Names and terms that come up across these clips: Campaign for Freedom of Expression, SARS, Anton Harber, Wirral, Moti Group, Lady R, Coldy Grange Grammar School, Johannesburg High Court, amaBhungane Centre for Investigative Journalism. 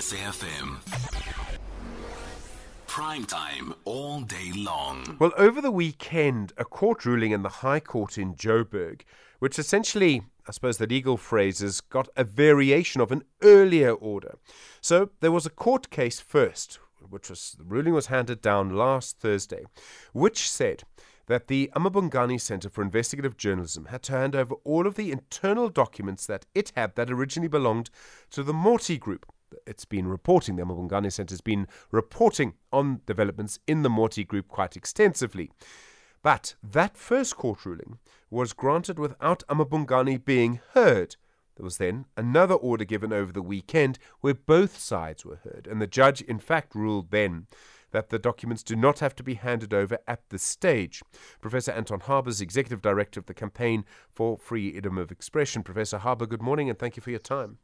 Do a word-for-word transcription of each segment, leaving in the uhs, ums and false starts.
S A F M. Prime time all day long. Well, over the weekend, a court ruling in the High Court in Joburg, which essentially, I suppose the legal phrase is, got a variation of an earlier order. So there was a court case first, which was, the ruling was handed down last Thursday, which said that the amaBhungane Centre for Investigative Journalism had to hand over all of the internal documents that it had that originally belonged to the Moti Group. It's been reporting, the amaBhungane Centre has been reporting on developments in the Moti Group quite extensively. But that first court ruling was granted without amaBhungane being heard. There was then another order given over the weekend where both sides were heard, and the judge in fact ruled then that the documents do not have to be handed over at this stage. Professor Anton Harber is Executive Director of the Campaign for Freedom of Expression. Professor Harber, good morning and thank you for your time.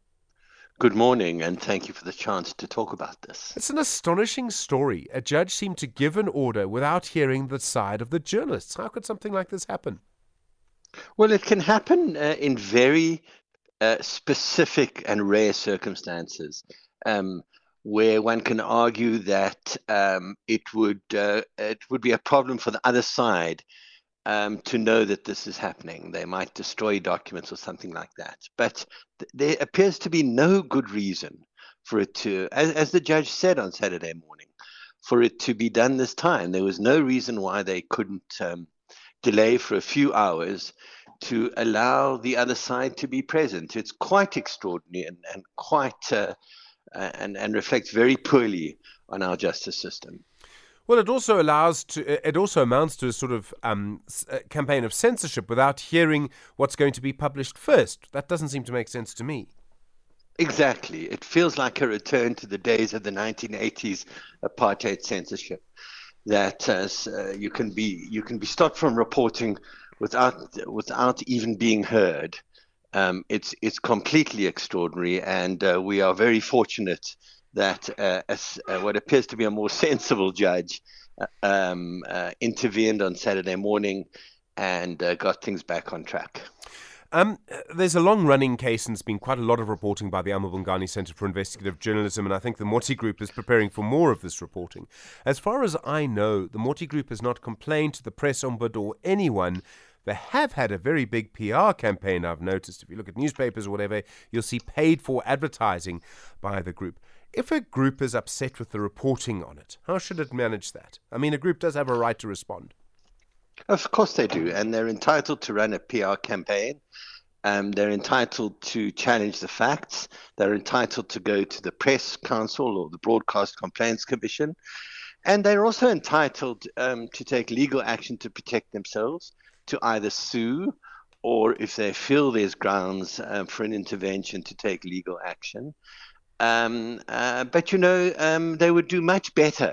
Good morning and thank you for the chance to talk about this. It's an astonishing story. A judge seemed to give an order without hearing the side of the journalists. How could something like this happen? Well, it can happen uh, in very uh, specific and rare circumstances. Um where one can argue that um, it would uh, it would be a problem for the other side um, to know that this is happening. They might destroy documents or something like that. But th- there appears to be no good reason for it to, as, as the judge said on Saturday morning, for it to be done this time. There was no reason why they couldn't um, delay for a few hours to allow the other side to be present. It's quite extraordinary and, and quite... Uh, And, and reflects very poorly on our justice system. Well, it also allows to, it also amounts to a sort of um, a campaign of censorship without hearing what's going to be published first. That doesn't seem to make sense to me. Exactly. It feels like a return to the days of the nineteen eighties apartheid censorship, that uh, you can be you can be stopped from reporting without without even being heard. Um, it's it's completely extraordinary, and uh, we are very fortunate that uh, as, uh, what appears to be a more sensible judge uh, um, uh, intervened on Saturday morning and uh, got things back on track. Um, there's a long-running case, and there's been quite a lot of reporting by the amaBhungane Centre for Investigative Journalism, and I think the Moti Group is preparing for more of this reporting. As far as I know, the Moti Group has not complained to the press ombud or anyone. They have had a very big P R campaign, I've noticed. If you look at newspapers or whatever, you'll see paid-for advertising by the group. If a group is upset with the reporting on it, how should it manage that? I mean, a group does have a right to respond. Of course they do, and they're entitled to run a P R campaign. Um, they're entitled to challenge the facts. They're entitled to go to the Press Council or the Broadcast Complaints Commission. And they're also entitled um, to take legal action to protect themselves, to either sue or, if they feel there's grounds uh, for an intervention, to take legal action. Um, uh, but, you know, um, they would do much better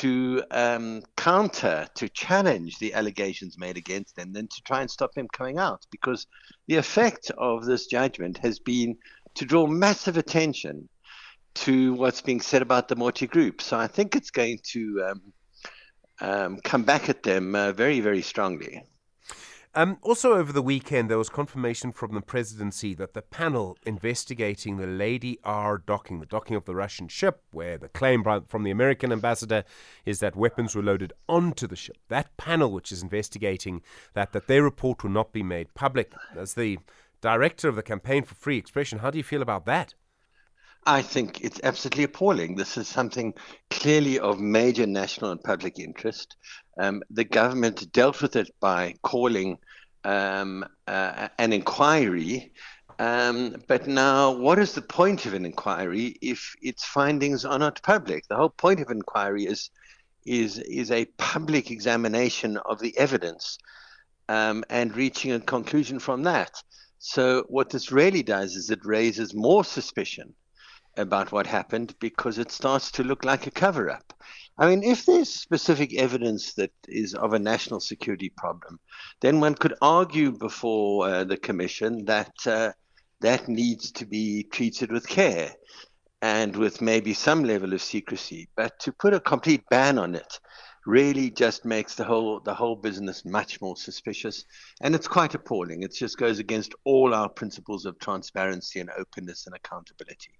to um, counter, to challenge the allegations made against them than to try and stop them coming out, because the effect of this judgment has been to draw massive attention to what's being said about the Moti Group. So I think it's going to um, um, come back at them uh, very, very strongly. Um, also over the weekend, there was confirmation from the presidency that the panel investigating the Lady R docking, the docking of the Russian ship, where the claim from the American ambassador is that weapons were loaded onto the ship, that panel which is investigating that, that their report will not be made public. As the director of the Campaign for Free Expression, how do you feel about that? I think it's absolutely appalling. This is something clearly of major national and public interest. Um, the government dealt with it by calling um, uh, an inquiry. Um, but now, what is the point of an inquiry if its findings are not public? The whole point of inquiry is is is a public examination of the evidence um, and reaching a conclusion from that. So what this really does is it raises more suspicion about what happened, because it starts to look like a cover-up. I mean, if there's specific evidence that is of a national security problem, then one could argue before uh, the commission that uh, that needs to be treated with care and with maybe some level of secrecy. But to put a complete ban on it really just makes the whole the whole business much more suspicious, and it's quite appalling. It just goes against all our principles of transparency and openness and accountability.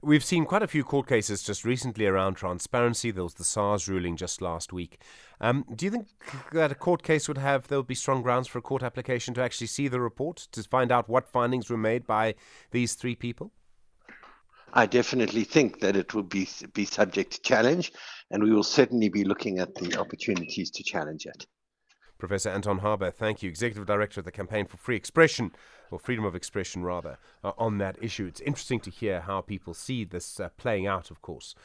We've seen quite a few court cases just recently around transparency. There was the SARS ruling just last week. Um, do you think that a court case would have, there would be strong grounds for a court application to actually see the report, to find out what findings were made by these three people? I definitely think that it will be be subject to challenge, and we will certainly be looking at the opportunities to challenge it. Professor Anton Harber, thank you, Executive Director of the Campaign for Free Expression, or Freedom of Expression rather, uh, on that issue. It's interesting to hear how people see this uh, playing out, of course.